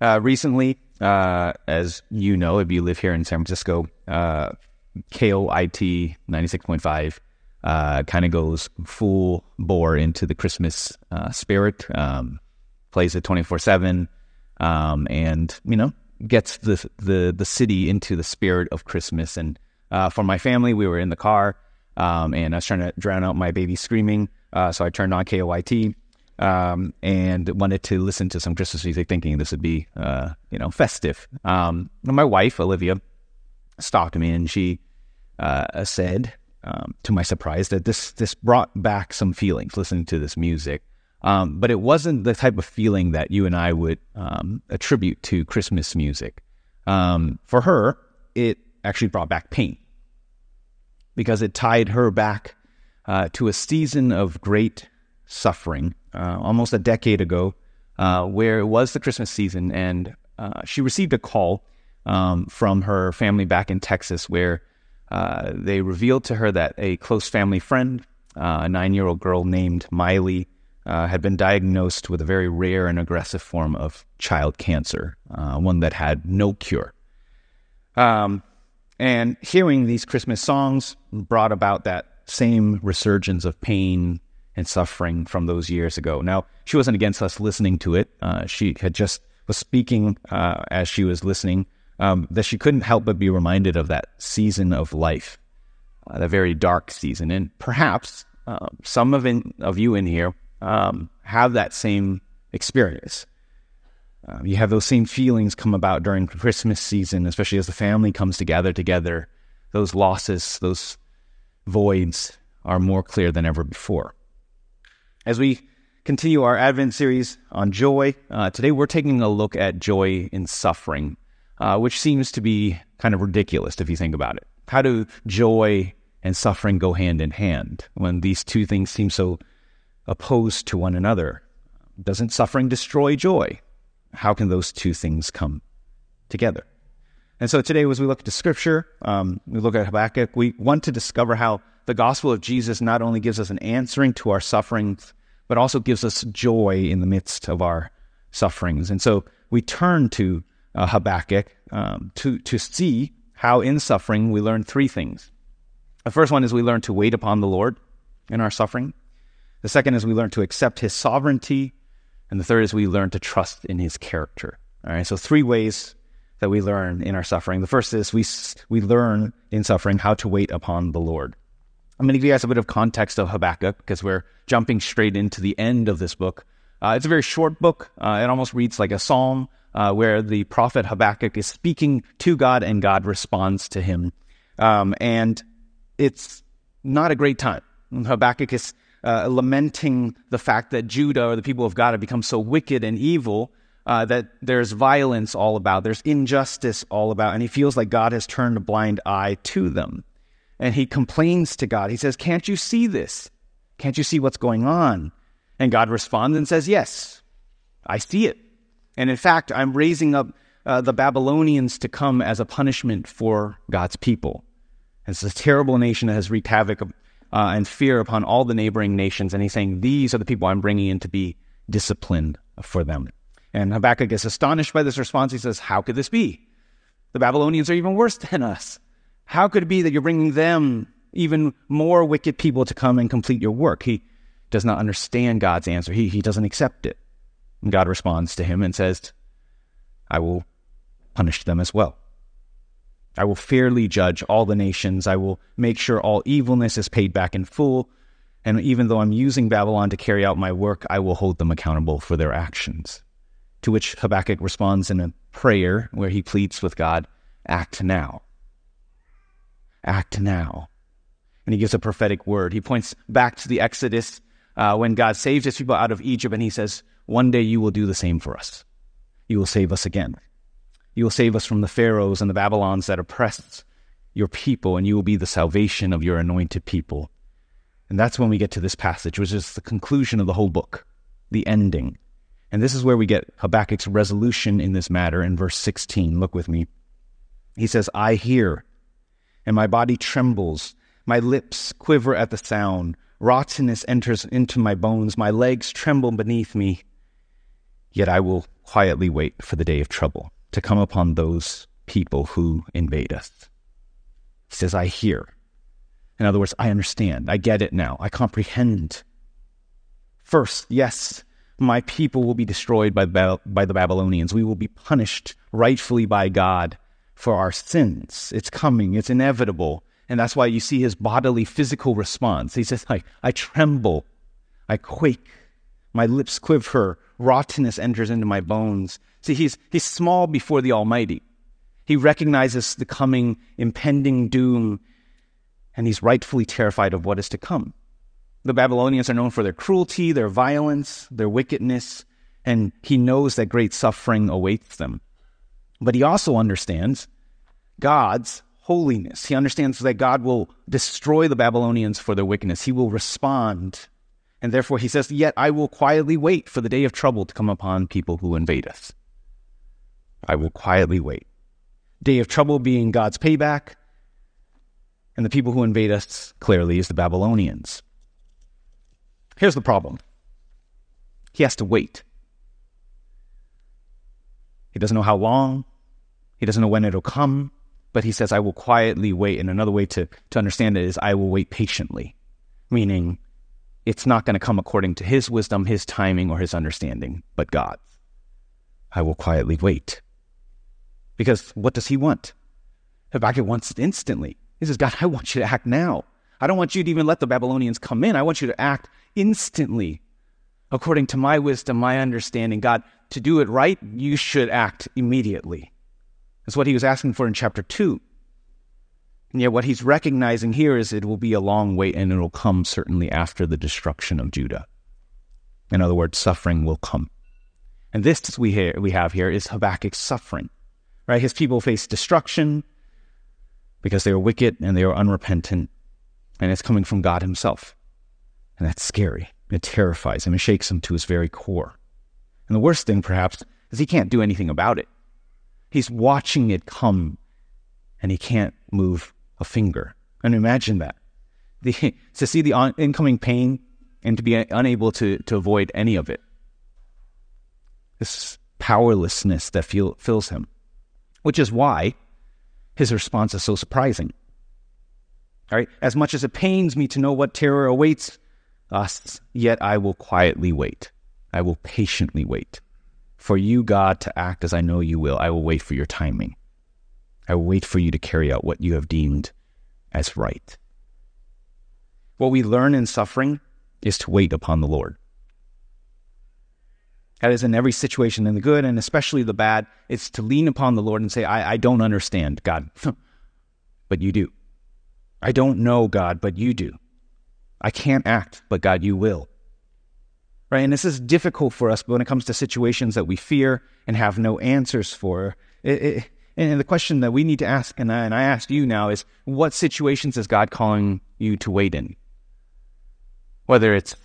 recently. As you know, if you live here in San Francisco, KOIT 96.5 kind of goes full bore into the Christmas spirit, plays it 24/7, and, you know, gets the city into the spirit of Christmas. And for my family, we were in the car, and I was trying to drown out my baby screaming, so I turned on KOIT. And wanted to listen to some Christmas music, thinking this would be, you know, festive. And my wife, Olivia, stalked me, and she said, to my surprise, that this brought back some feelings listening to this music. But it wasn't the type of feeling that you and I would attribute to Christmas music. For her, it actually brought back pain, because it tied her back to a season of great suffering, almost a decade ago, where it was the Christmas season, and she received a call from her family back in Texas, where they revealed to her that a close family friend, a 9-year-old girl named Miley, had been diagnosed with a very rare and aggressive form of child cancer, one that had no cure. And hearing these Christmas songs brought about that same resurgence of pain and suffering from those years ago. Now, she wasn't against us listening to it. She had just was speaking as she was listening, that she couldn't help but be reminded of that season of life, the very dark season. And perhaps some of you in here have that same experience. You have those same feelings come about during Christmas season, especially as the family comes together. Those losses, those voids are more clear than ever before. As we continue our Advent series on joy, today we're taking a look at joy in suffering, which seems to be kind of ridiculous if you think about it. How do joy and suffering go hand in hand when these two things seem so opposed to one another? Doesn't suffering destroy joy? How can those two things come together? And so today, as we look to Scripture, we look at Habakkuk, we want to discover how the gospel of Jesus not only gives us an answering to our sufferings, but also gives us joy in the midst of our sufferings. And so we turn to Habakkuk to see how in suffering we learn three things. The first one is we learn to wait upon the Lord in our suffering. The second is we learn to accept His sovereignty. And the third is we learn to trust in His character. All right, so three ways that we learn in our suffering. The first is we learn in suffering how to wait upon the Lord. I'm going to give you guys a bit of context of Habakkuk, because we're jumping straight into the end of this book. It's a very short book. It almost reads like a psalm, where the prophet Habakkuk is speaking to God and God responds to him. And it's not a great time. Habakkuk is lamenting the fact that Judah, or the people of God, have become so wicked and evil that there's violence all about, there's injustice all about, and he feels like God has turned a blind eye to them. And he complains to God. He says, "Can't you see this? Can't you see what's going on?" And God responds and says, "Yes, I see it. And in fact, I'm raising up the Babylonians to come as a punishment for God's people. It's a terrible nation that has wreaked havoc and fear upon all the neighboring nations." And he's saying, these are the people I'm bringing in to be disciplined for them. And Habakkuk is astonished by this response. He says, "How could this be? The Babylonians are even worse than us. How could it be that you're bringing them, even more wicked people, to come and complete your work?" He does not understand God's answer. He doesn't accept it. And God responds to him and says, "I will punish them as well. I will fairly judge all the nations. I will make sure all evilness is paid back in full. And even though I'm using Babylon to carry out my work, I will hold them accountable for their actions." To which Habakkuk responds in a prayer where he pleads with God, "Act now. Act now." And he gives a prophetic word. He points back to the Exodus when God saved His people out of Egypt, and He says, "One day you will do the same for us. You will save us again. You will save us from the Pharaohs and the Babylons that oppress your people, and you will be the salvation of your anointed people." And that's when we get to this passage, which is the conclusion of the whole book, the ending. And this is where we get Habakkuk's resolution in this matter in verse 16. Look with me. He says, "I hear, and my body trembles. My lips quiver at the sound. Rottenness enters into my bones. My legs tremble beneath me. Yet I will quietly wait for the day of trouble to come upon those people who invade us. He says, I hear. In other words, I understand. I get it now. I comprehend. First, yes, my people will be destroyed by the Babylonians. We will be punished rightfully by God for our sins. It's coming. It's inevitable. And that's why you see his bodily physical response. He says, I tremble. I quake. My lips quiver. Rottenness enters into my bones. See, he's small before the Almighty. He recognizes the coming, impending doom, and he's rightfully terrified of what is to come. The Babylonians are known for their cruelty, their violence, their wickedness, and he knows that great suffering awaits them. But he also understands God's holiness. He understands that God will destroy the Babylonians for their wickedness. He will respond. And therefore he says, yet I will quietly wait for the day of trouble to come upon people who invade us. I will quietly wait. Day of trouble being God's payback. And the people who invade us clearly is the Babylonians. Here's the problem. He has to wait. He doesn't know how long. He doesn't know when it'll come. But he says, I will quietly wait. And another way to understand it is, I will wait patiently. Meaning, it's not going to come according to his wisdom, his timing, or his understanding, but God. I will quietly wait. Because what does he want? Habakkuk wants it instantly. He says, God, I want you to act now. I don't want you to even let the Babylonians come in. I want you to act instantly. According to my wisdom, my understanding, God, to do it right, you should act immediately. That's what he was asking for in chapter 2. And yet what he's recognizing here is it will be a long wait, and it will come certainly after the destruction of Judah. In other words, suffering will come. And this we have here is Habakkuk's suffering. Right? His people face destruction because they are wicked and they are unrepentant. And it's coming from God himself. And that's scary. It terrifies him. It shakes him to his very core. And the worst thing, perhaps, is he can't do anything about it. He's watching it come, and he can't move a finger. And imagine that. To see the incoming pain and to be unable to avoid any of it. This powerlessness that fills him. Which is why his response is so surprising. All right, as much as it pains me to know what terror awaits us, yet I will quietly wait. I will patiently wait. For you, God, to act as I know you will. I will wait for your timing. I will wait for you to carry out what you have deemed as right. What we learn in suffering is to wait upon the Lord. That is, in every situation, in the good and especially the bad, it's to lean upon the Lord and say, I don't understand, God, but you do. I don't know, God, but you do. I can't act, but God, you will. Right? And this is difficult for us when it comes to situations that we fear and have no answers for. And the question that we need to ask, and I ask you now, is what situations is God calling you to wait in? Whether it's,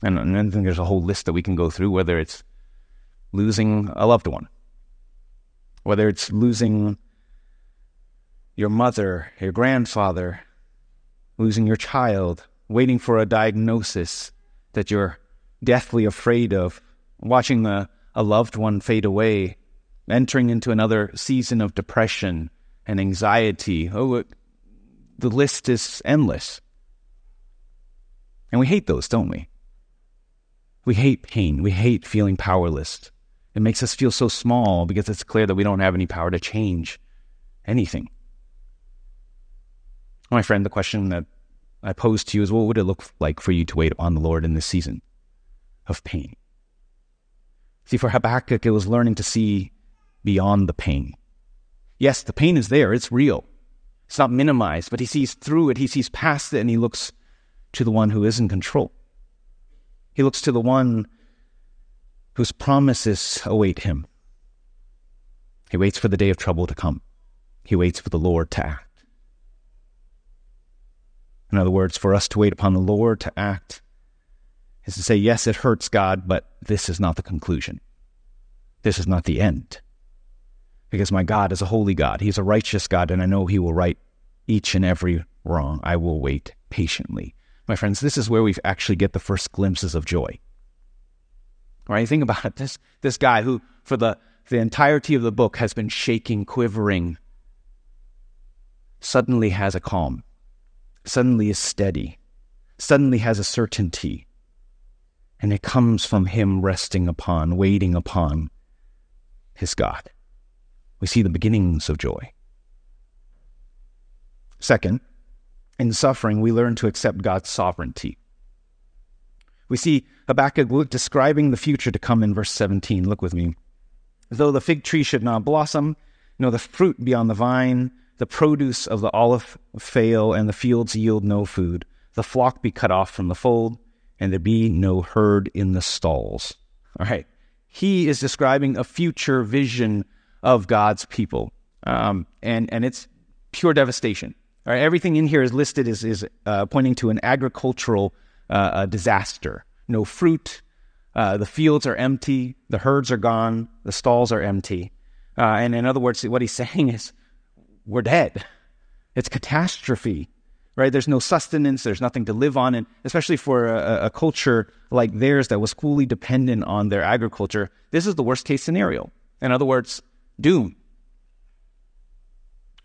I don't think there's a whole list that we can go through, whether it's losing a loved one, whether it's losing your mother, your grandfather, losing your child, waiting for a diagnosis that you're deathly afraid of, watching a loved one fade away, entering into another season of depression and anxiety. The list is endless. And we hate those, don't we? We hate pain. We hate feeling powerless. It makes us feel so small because it's clear that we don't have any power to change anything. My friend, the question that I pose to you is, what would it look like for you to wait upon the Lord in this season of pain? See, for Habakkuk, it was learning to see beyond the pain. Yes, the pain is there. It's real. It's not minimized, but he sees through it. He sees past it, and he looks to the one who is in control. He looks to the one whose promises await him. He waits for the day of trouble to come. He waits for the Lord to act. In other words, for us to wait upon the Lord to act is to say, yes, it hurts, God, but this is not the conclusion. This is not the end. Because my God is a holy God. He's a righteous God, and I know he will right each and every wrong. I will wait patiently. My friends, this is where we actually get the first glimpses of joy. Right? You think about it. This guy who, for the entirety of the book, has been shaking, quivering, suddenly has a calm, suddenly is steady, suddenly has a certainty. And it comes from him resting upon, waiting upon his God. We see the beginnings of joy. Second, in suffering, we learn to accept God's sovereignty. We see Habakkuk describing the future to come in verse 17. Look with me. Though the fig tree should not blossom, nor the fruit be on the vine, the produce of the olive fail, and the fields yield no food, the flock be cut off from the fold, and there be no herd in the stalls. All right. He is describing a future vision of God's people. And it's pure devastation. All right. Everything in here is listed is pointing to an agricultural disaster. No fruit. The fields are empty. The herds are gone. The stalls are empty. And in other words, what he's saying is, we're dead. It's catastrophe. Right? There's no sustenance. There's nothing to live on. And especially for a culture like theirs that was fully dependent on their agriculture, this is the worst case scenario. In other words, doom.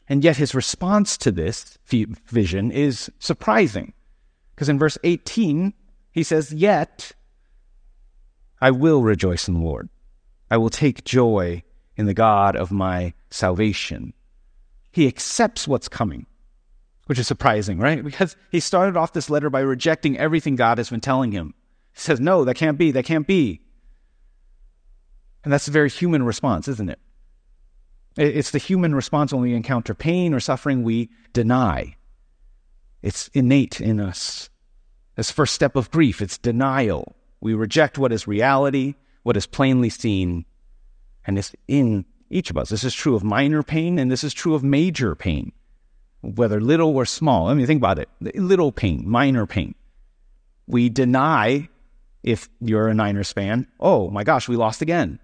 And yet his response to this vision is surprising. Because in verse 18, he says, yet I will rejoice in the Lord. I will take joy in the God of my salvation. He accepts what's coming. Which is surprising, right? Because he started off this letter by rejecting everything God has been telling him. He says, no, that can't be, that can't be. And that's a very human response, isn't it? It's the human response when we encounter pain or suffering, we deny. It's innate in us. This first step of grief, it's denial. We reject what is reality, what is plainly seen, and it's in each of us. This is true of minor pain, and this is true of major pain. Whether little or small. I mean, think about it. Little pain, minor pain. We deny, if you're a Niners fan, oh my gosh, we lost again.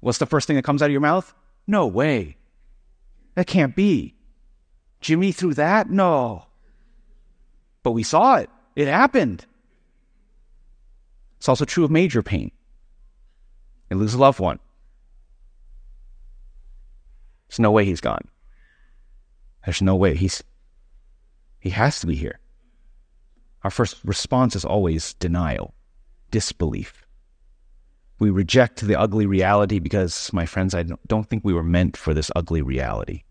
What's the first thing that comes out of your mouth? No way. That can't be. Jimmy threw that? No. But we saw it. It happened. It's also true of major pain. You lose a loved one. There's no way he's gone. There's no way. He has to be here. Our first response is always denial, disbelief. We reject the ugly reality because, my friends, I don't think we were meant for this ugly reality.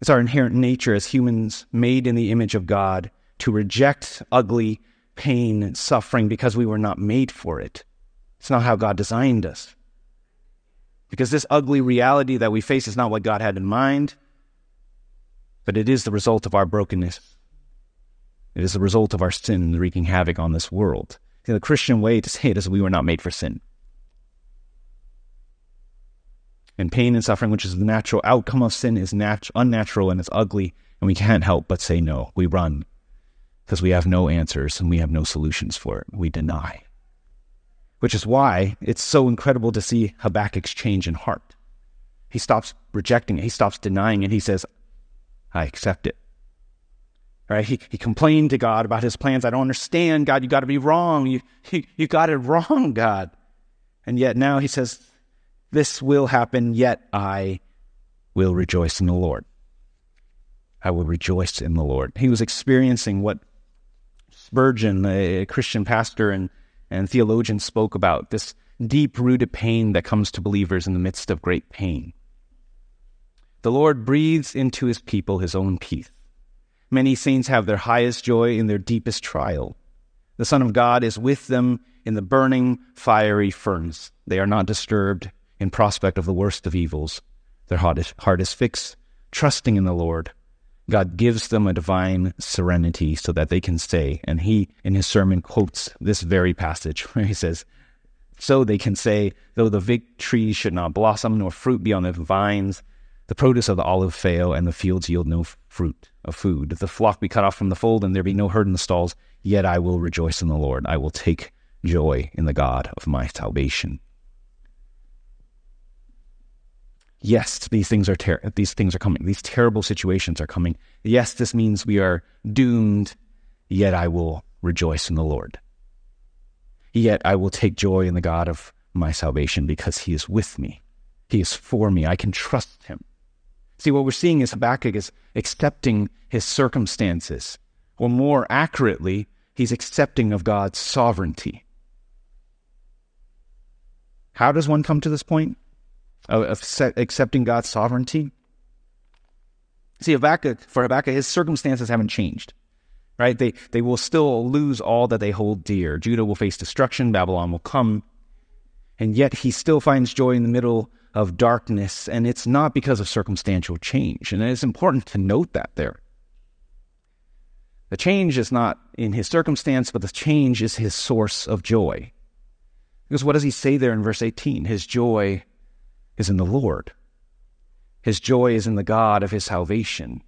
It's our inherent nature as humans made in the image of God to reject ugly pain and suffering because we were not made for it. It's not how God designed us. Because this ugly reality that we face is not what God had in mind, but it is the result of our brokenness. It is the result of our sin wreaking havoc on this world. See, the Christian way to say it is we were not made for sin. And pain and suffering, which is the natural outcome of sin, is unnatural and it's ugly, and we can't help but say no. We run because we have no answers and we have no solutions for it. We deny. Which is why it's so incredible to see Habakkuk's change in heart. He stops rejecting it. He stops denying it. He says, I accept it. All right? He complained to God about his plans. I don't understand, God. You got to be wrong. You got it wrong, God. And yet now he says, this will happen, yet I will rejoice in the Lord. I will rejoice in the Lord. He was experiencing what Spurgeon, a Christian pastor and theologians spoke about, this deep-rooted pain that comes to believers in the midst of great pain. The Lord breathes into his people his own peace. Many saints have their highest joy in their deepest trial. The Son of God is with them in the burning, fiery furnace. They are not disturbed in prospect of the worst of evils. Their heart is fixed, trusting in the Lord. God gives them a divine serenity so that they can say, and he, in his sermon, quotes this very passage where he says, so they can say, though the fig tree should not blossom, nor fruit be on the vines, the produce of the olive fail, and the fields yield no fruit of food. If the flock be cut off from the fold, and there be no herd in the stalls, yet I will rejoice in the Lord. I will take joy in the God of my salvation. Yes, these things are coming. These terrible situations are coming. Yes, this means we are doomed, yet I will rejoice in the Lord. Yet I will take joy in the God of my salvation, because he is with me. He is for me. I can trust him. See, what we're seeing is Habakkuk is accepting his circumstances, or more accurately, he's accepting of God's sovereignty. How does one come to this point of accepting God's sovereignty? See, for Habakkuk, his circumstances haven't changed, right? They will still lose all that they hold dear. Judah will face destruction. Babylon will come. And yet he still finds joy in the middle of darkness, and it's not because of circumstantial change. And it's important to note that there. The change is not in his circumstance, but the change is his source of joy. Because what does he say there in verse 18? His joy is in the Lord. His joy is in the God of his salvation.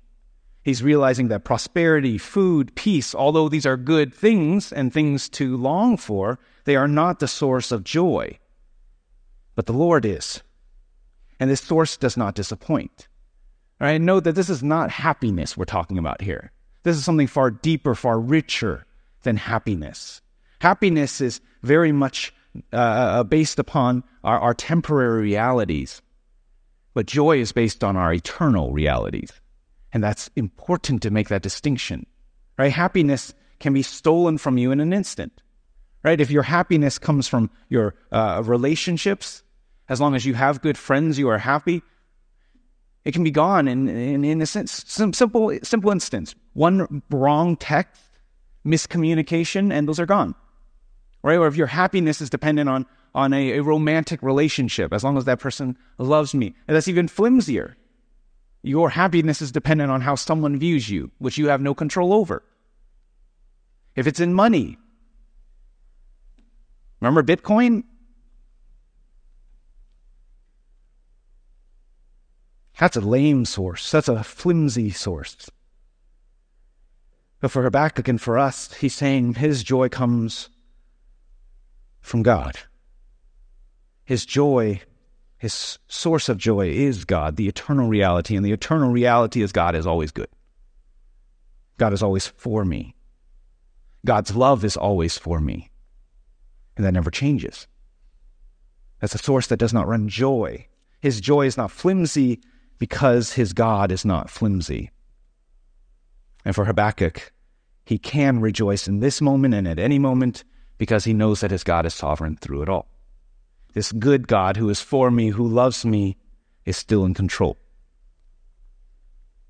He's realizing that prosperity, food, peace, although these are good things and things to long for, they are not the source of joy. But the Lord is. And this source does not disappoint. All right? Note that this is not happiness we're talking about here. This is something far deeper, far richer than happiness. Happiness is very much based upon our temporary realities. But joy is based on our eternal realities. And that's important to make that distinction, right? Happiness can be stolen from you in an instant, right? If your happiness comes from your relationships, as long as you have good friends, you are happy. It can be gone in a sense, simple instance. One wrong text, miscommunication, and those are gone, right? Or if your happiness is dependent on a romantic relationship, as long as that person loves me, and that's even flimsier. Your happiness is dependent on how someone views you, which you have no control over. If it's in money, remember Bitcoin? That's a lame source. That's a flimsy source. But for Habakkuk and for us, he's saying his joy comes from God. His joy, his source of joy is God, the eternal reality, and the eternal reality is God is always good. God is always for me. God's love is always for me. And that never changes. That's a source that does not run joy. His joy is not flimsy because his God is not flimsy. And for Habakkuk, he can rejoice in this moment and at any moment because he knows that his God is sovereign through it all. This good God who is for me, who loves me, is still in control.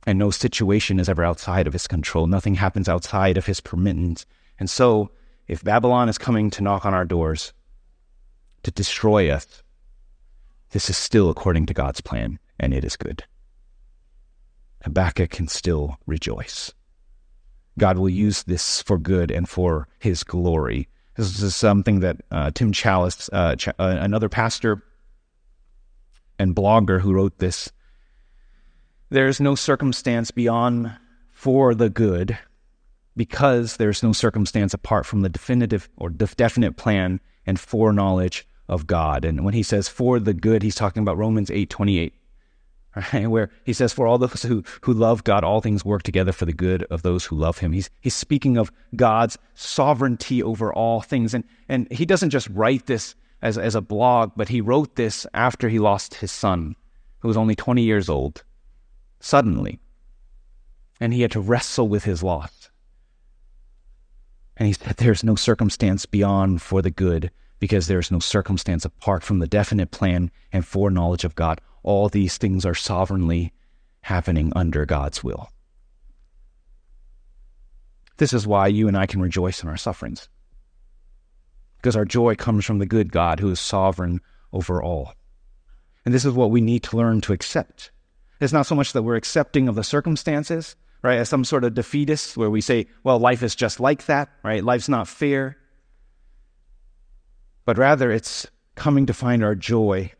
And no situation is ever outside of his control. Nothing happens outside of his permittance. And so, if Babylon is coming to knock on our doors, to destroy us, this is still according to God's plan, and it is good. Habakkuk can still rejoice. God will use this for good and for his glory. This is something that Tim Challies, another pastor and blogger who wrote this, there is no circumstance beyond for the good because there is no circumstance apart from the definitive or definite plan and foreknowledge of God. And when he says for the good, he's talking about Romans 8:28, right? Where he says, for all those who love God, all things work together for the good of those who love him. He's speaking of God's sovereignty over all things. And he doesn't just write this as a blog, but he wrote this after he lost his son, who was only 20 years old, suddenly. And he had to wrestle with his loss. And he said, there's no circumstance beyond for the good, because there is no circumstance apart from the definite plan and foreknowledge of God. All these things are sovereignly happening under God's will. This is why you and I can rejoice in our sufferings, because our joy comes from the good God who is sovereign over all. And this is what we need to learn to accept. It's not so much that we're accepting of the circumstances, right, as some sort of defeatist where we say, well, life is just like that, right? Life's not fair. But rather, it's coming to find our joy,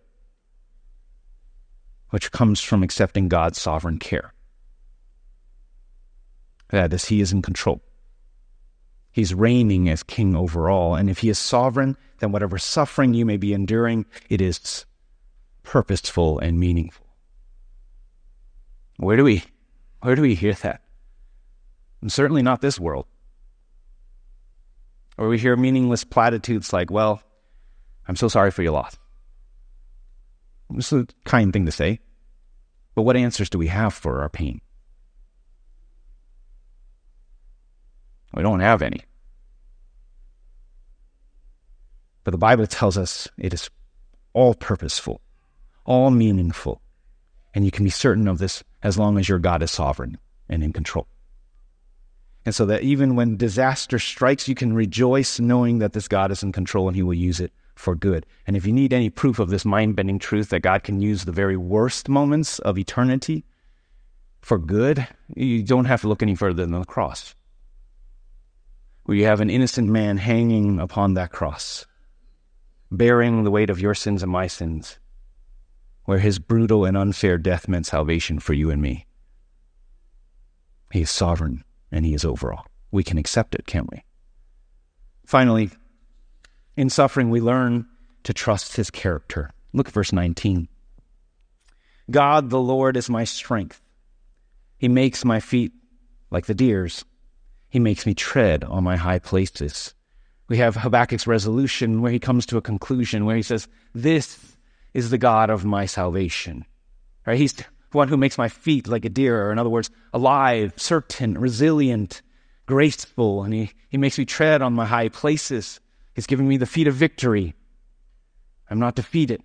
which comes from accepting God's sovereign care. That is, he is in control. He's reigning as king over all. And if he is sovereign, then whatever suffering you may be enduring, it is purposeful and meaningful. Where do we hear that? And certainly not this world. Or we hear meaningless platitudes like, well, I'm so sorry for your loss. It's a kind thing to say. But what answers do we have for our pain? We don't have any. But the Bible tells us it is all purposeful, all meaningful. And you can be certain of this as long as your God is sovereign and in control. And so that even when disaster strikes, you can rejoice knowing that this God is in control and he will use it for good. And if you need any proof of this mind-bending truth that God can use the very worst moments of eternity for good, you don't have to look any further than the cross, where you have an innocent man hanging upon that cross, bearing the weight of your sins and my sins, where his brutal and unfair death meant salvation for you and me. He is sovereign. And he is over all. We can accept it, can't we? Finally, in suffering, we learn to trust his character. Look at verse 19. God, the Lord, is my strength. He makes my feet like the deer's. He makes me tread on my high places. We have Habakkuk's resolution where he comes to a conclusion where he says, this is the God of my salvation. Right? He's one who makes my feet like a deer, or in other words, alive, certain, resilient, graceful, and he makes me tread on my high places. He's giving me the feet of victory. I'm not defeated.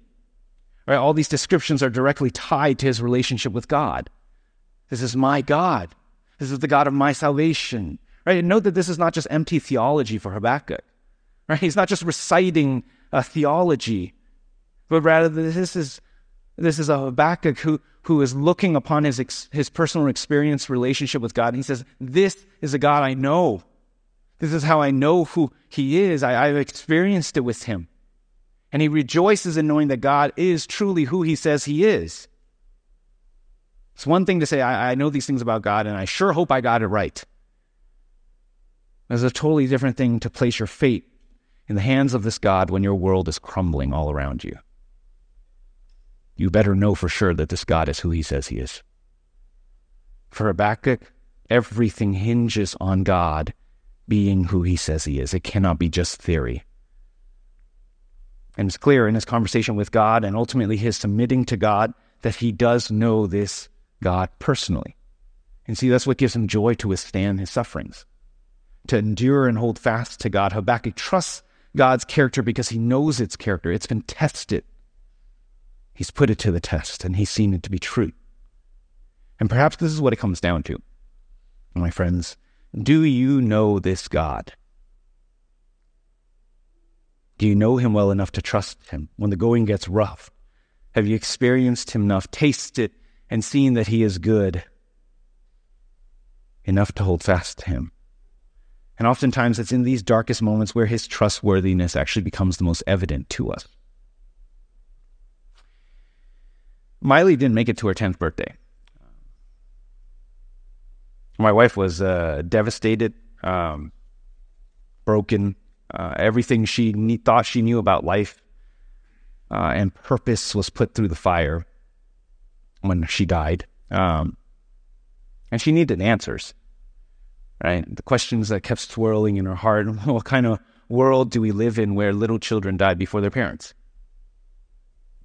Right? All these descriptions are directly tied to his relationship with God. This is my God. This is the God of my salvation. Right? And note that this is not just empty theology for Habakkuk. Right? He's not just reciting a theology, but rather this is a Habakkuk who is looking upon his personal experience relationship with God. And he says, this is a God I know. This is how I know who he is. I've experienced it with him. And he rejoices in knowing that God is truly who he says he is. It's one thing to say, I know these things about God, and I sure hope I got it right. It's a totally different thing to place your fate in the hands of this God when your world is crumbling all around you. You better know for sure that this God is who he says he is. For Habakkuk, everything hinges on God being who he says he is. It cannot be just theory. And it's clear in his conversation with God and ultimately his submitting to God that he does know this God personally. And see, that's what gives him joy to withstand his sufferings, to endure and hold fast to God. Habakkuk trusts God's character because he knows its character. It's been tested. He's put it to the test, and he's seen it to be true. And perhaps this is what it comes down to. My friends, do you know this God? Do you know him well enough to trust him when the going gets rough? Have you experienced him enough, tasted and seen that he is good enough to hold fast to him? And oftentimes it's in these darkest moments where his trustworthiness actually becomes the most evident to us. Miley didn't make it to her 10th birthday. My wife was devastated, broken. Everything she thought she knew about life and purpose was put through the fire when she died. And she needed answers, right? The questions that kept swirling in her heart. What kind of world do we live in where little children died before their parents?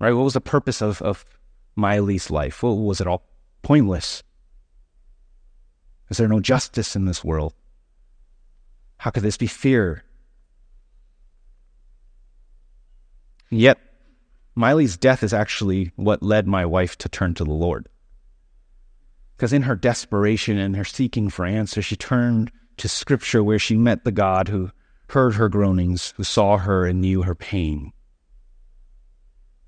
Right? What was the purpose of Miley's life? Well, was it all pointless? Is there no justice in this world? How could this be fear? Yet, Miley's death is actually what led my wife to turn to the Lord. Because in her desperation and her seeking for answers, she turned to Scripture where she met the God who heard her groanings, who saw her and knew her pain.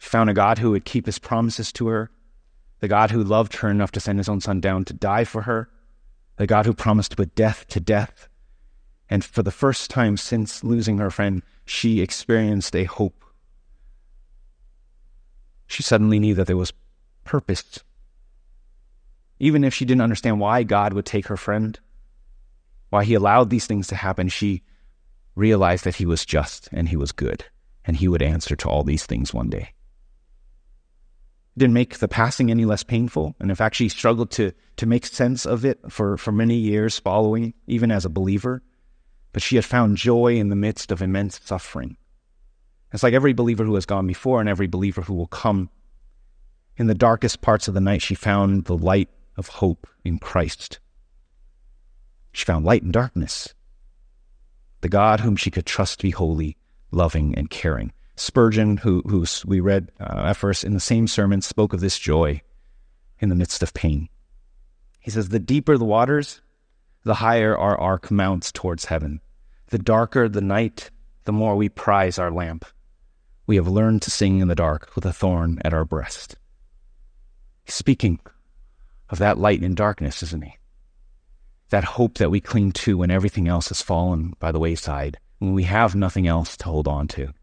She found a God who would keep his promises to her, the God who loved her enough to send his own son down to die for her, the God who promised to put death to death. And for the first time since losing her friend, she experienced a hope. She suddenly knew that there was purpose. Even if she didn't understand why God would take her friend, why he allowed these things to happen, she realized that he was just and he was good, and he would answer to all these things one day. Didn't make the passing any less painful, and in fact she struggled to make sense of it for many years following, even as a believer. that she had found joy in the midst of immense suffering. It's like every believer who has gone before and every believer who will come. In the darkest parts of the night, she found the light of hope in Christ. She found light in darkness. The God whom she could trust to be holy, loving, and caring. Spurgeon, who we read at first in the same sermon, spoke of this joy in the midst of pain. He says, "The deeper the waters, the higher our arc mounts towards heaven. The darker the night, the more we prize our lamp. We have learned to sing in the dark with a thorn at our breast." He's speaking of that light in darkness, isn't he? That hope that we cling to when everything else has fallen by the wayside, when we have nothing else to hold on to.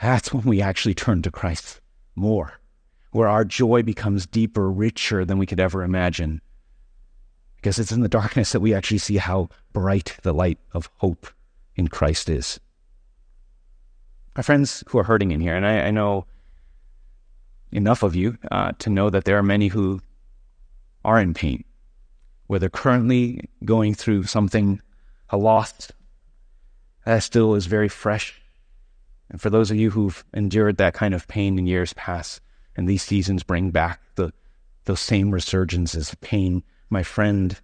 That's when we actually turn to Christ more, where our joy becomes deeper, richer than we could ever imagine. Because it's in the darkness that we actually see how bright the light of hope in Christ is. My friends who are hurting in here, and I know enough of you to know that there are many who are in pain, where they're currently going through something, a loss, that still is very fresh. And for those of you who've endured that kind of pain in years past, and these seasons bring back those same resurgences of pain, my friend,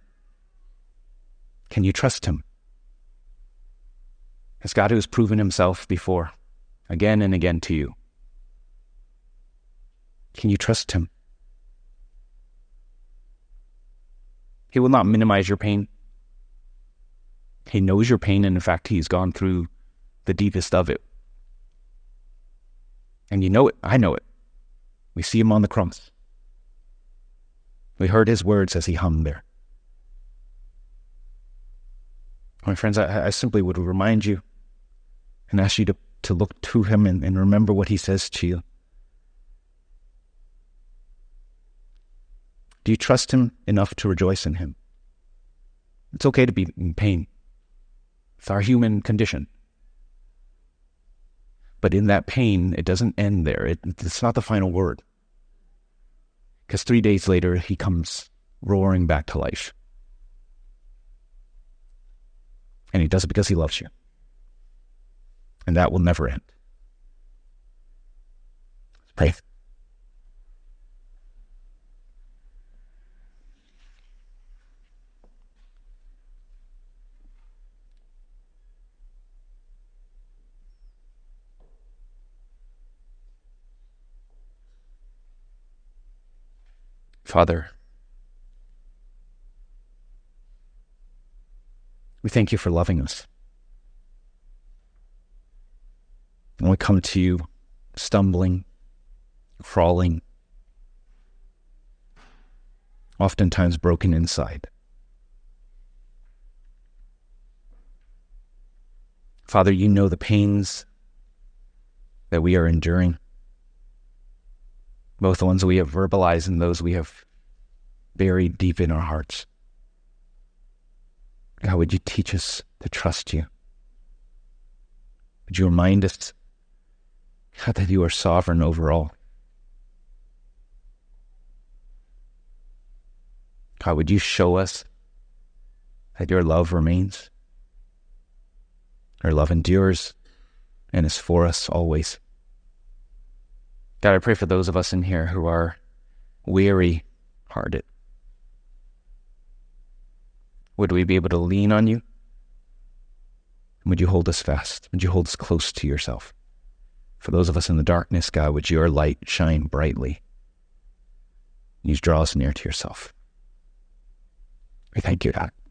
can you trust him? As God who has proven himself before, again and again to you. Can you trust him? He will not minimize your pain. He knows your pain, and in fact, he's gone through the deepest of it. And you know it. I know it. We see him on the cross. We heard his words as he hung there. My friends, I simply would remind you and ask you to look to him and remember what he says to you. Do you trust him enough to rejoice in him? It's okay to be in pain. It's our human condition. But in that pain, it doesn't end there. It's not the final word. Because 3 days later, he comes roaring back to life. And he does it because he loves you. And that will never end. Let's pray. Father, we thank you for loving us. When we come to you stumbling, crawling, oftentimes broken inside. Father, you know the pains that we are enduring. Both the ones we have verbalized and those we have buried deep in our hearts. God, would you teach us to trust you? Would you remind us, God, that you are sovereign over all? God, would you show us that your love remains? Your love endures and is for us always. God, I pray for those of us in here who are weary-hearted. Would we be able to lean on you? And would you hold us fast? Would you hold us close to yourself? For those of us in the darkness, God, would your light shine brightly? And you draw us near to yourself. We thank you, God.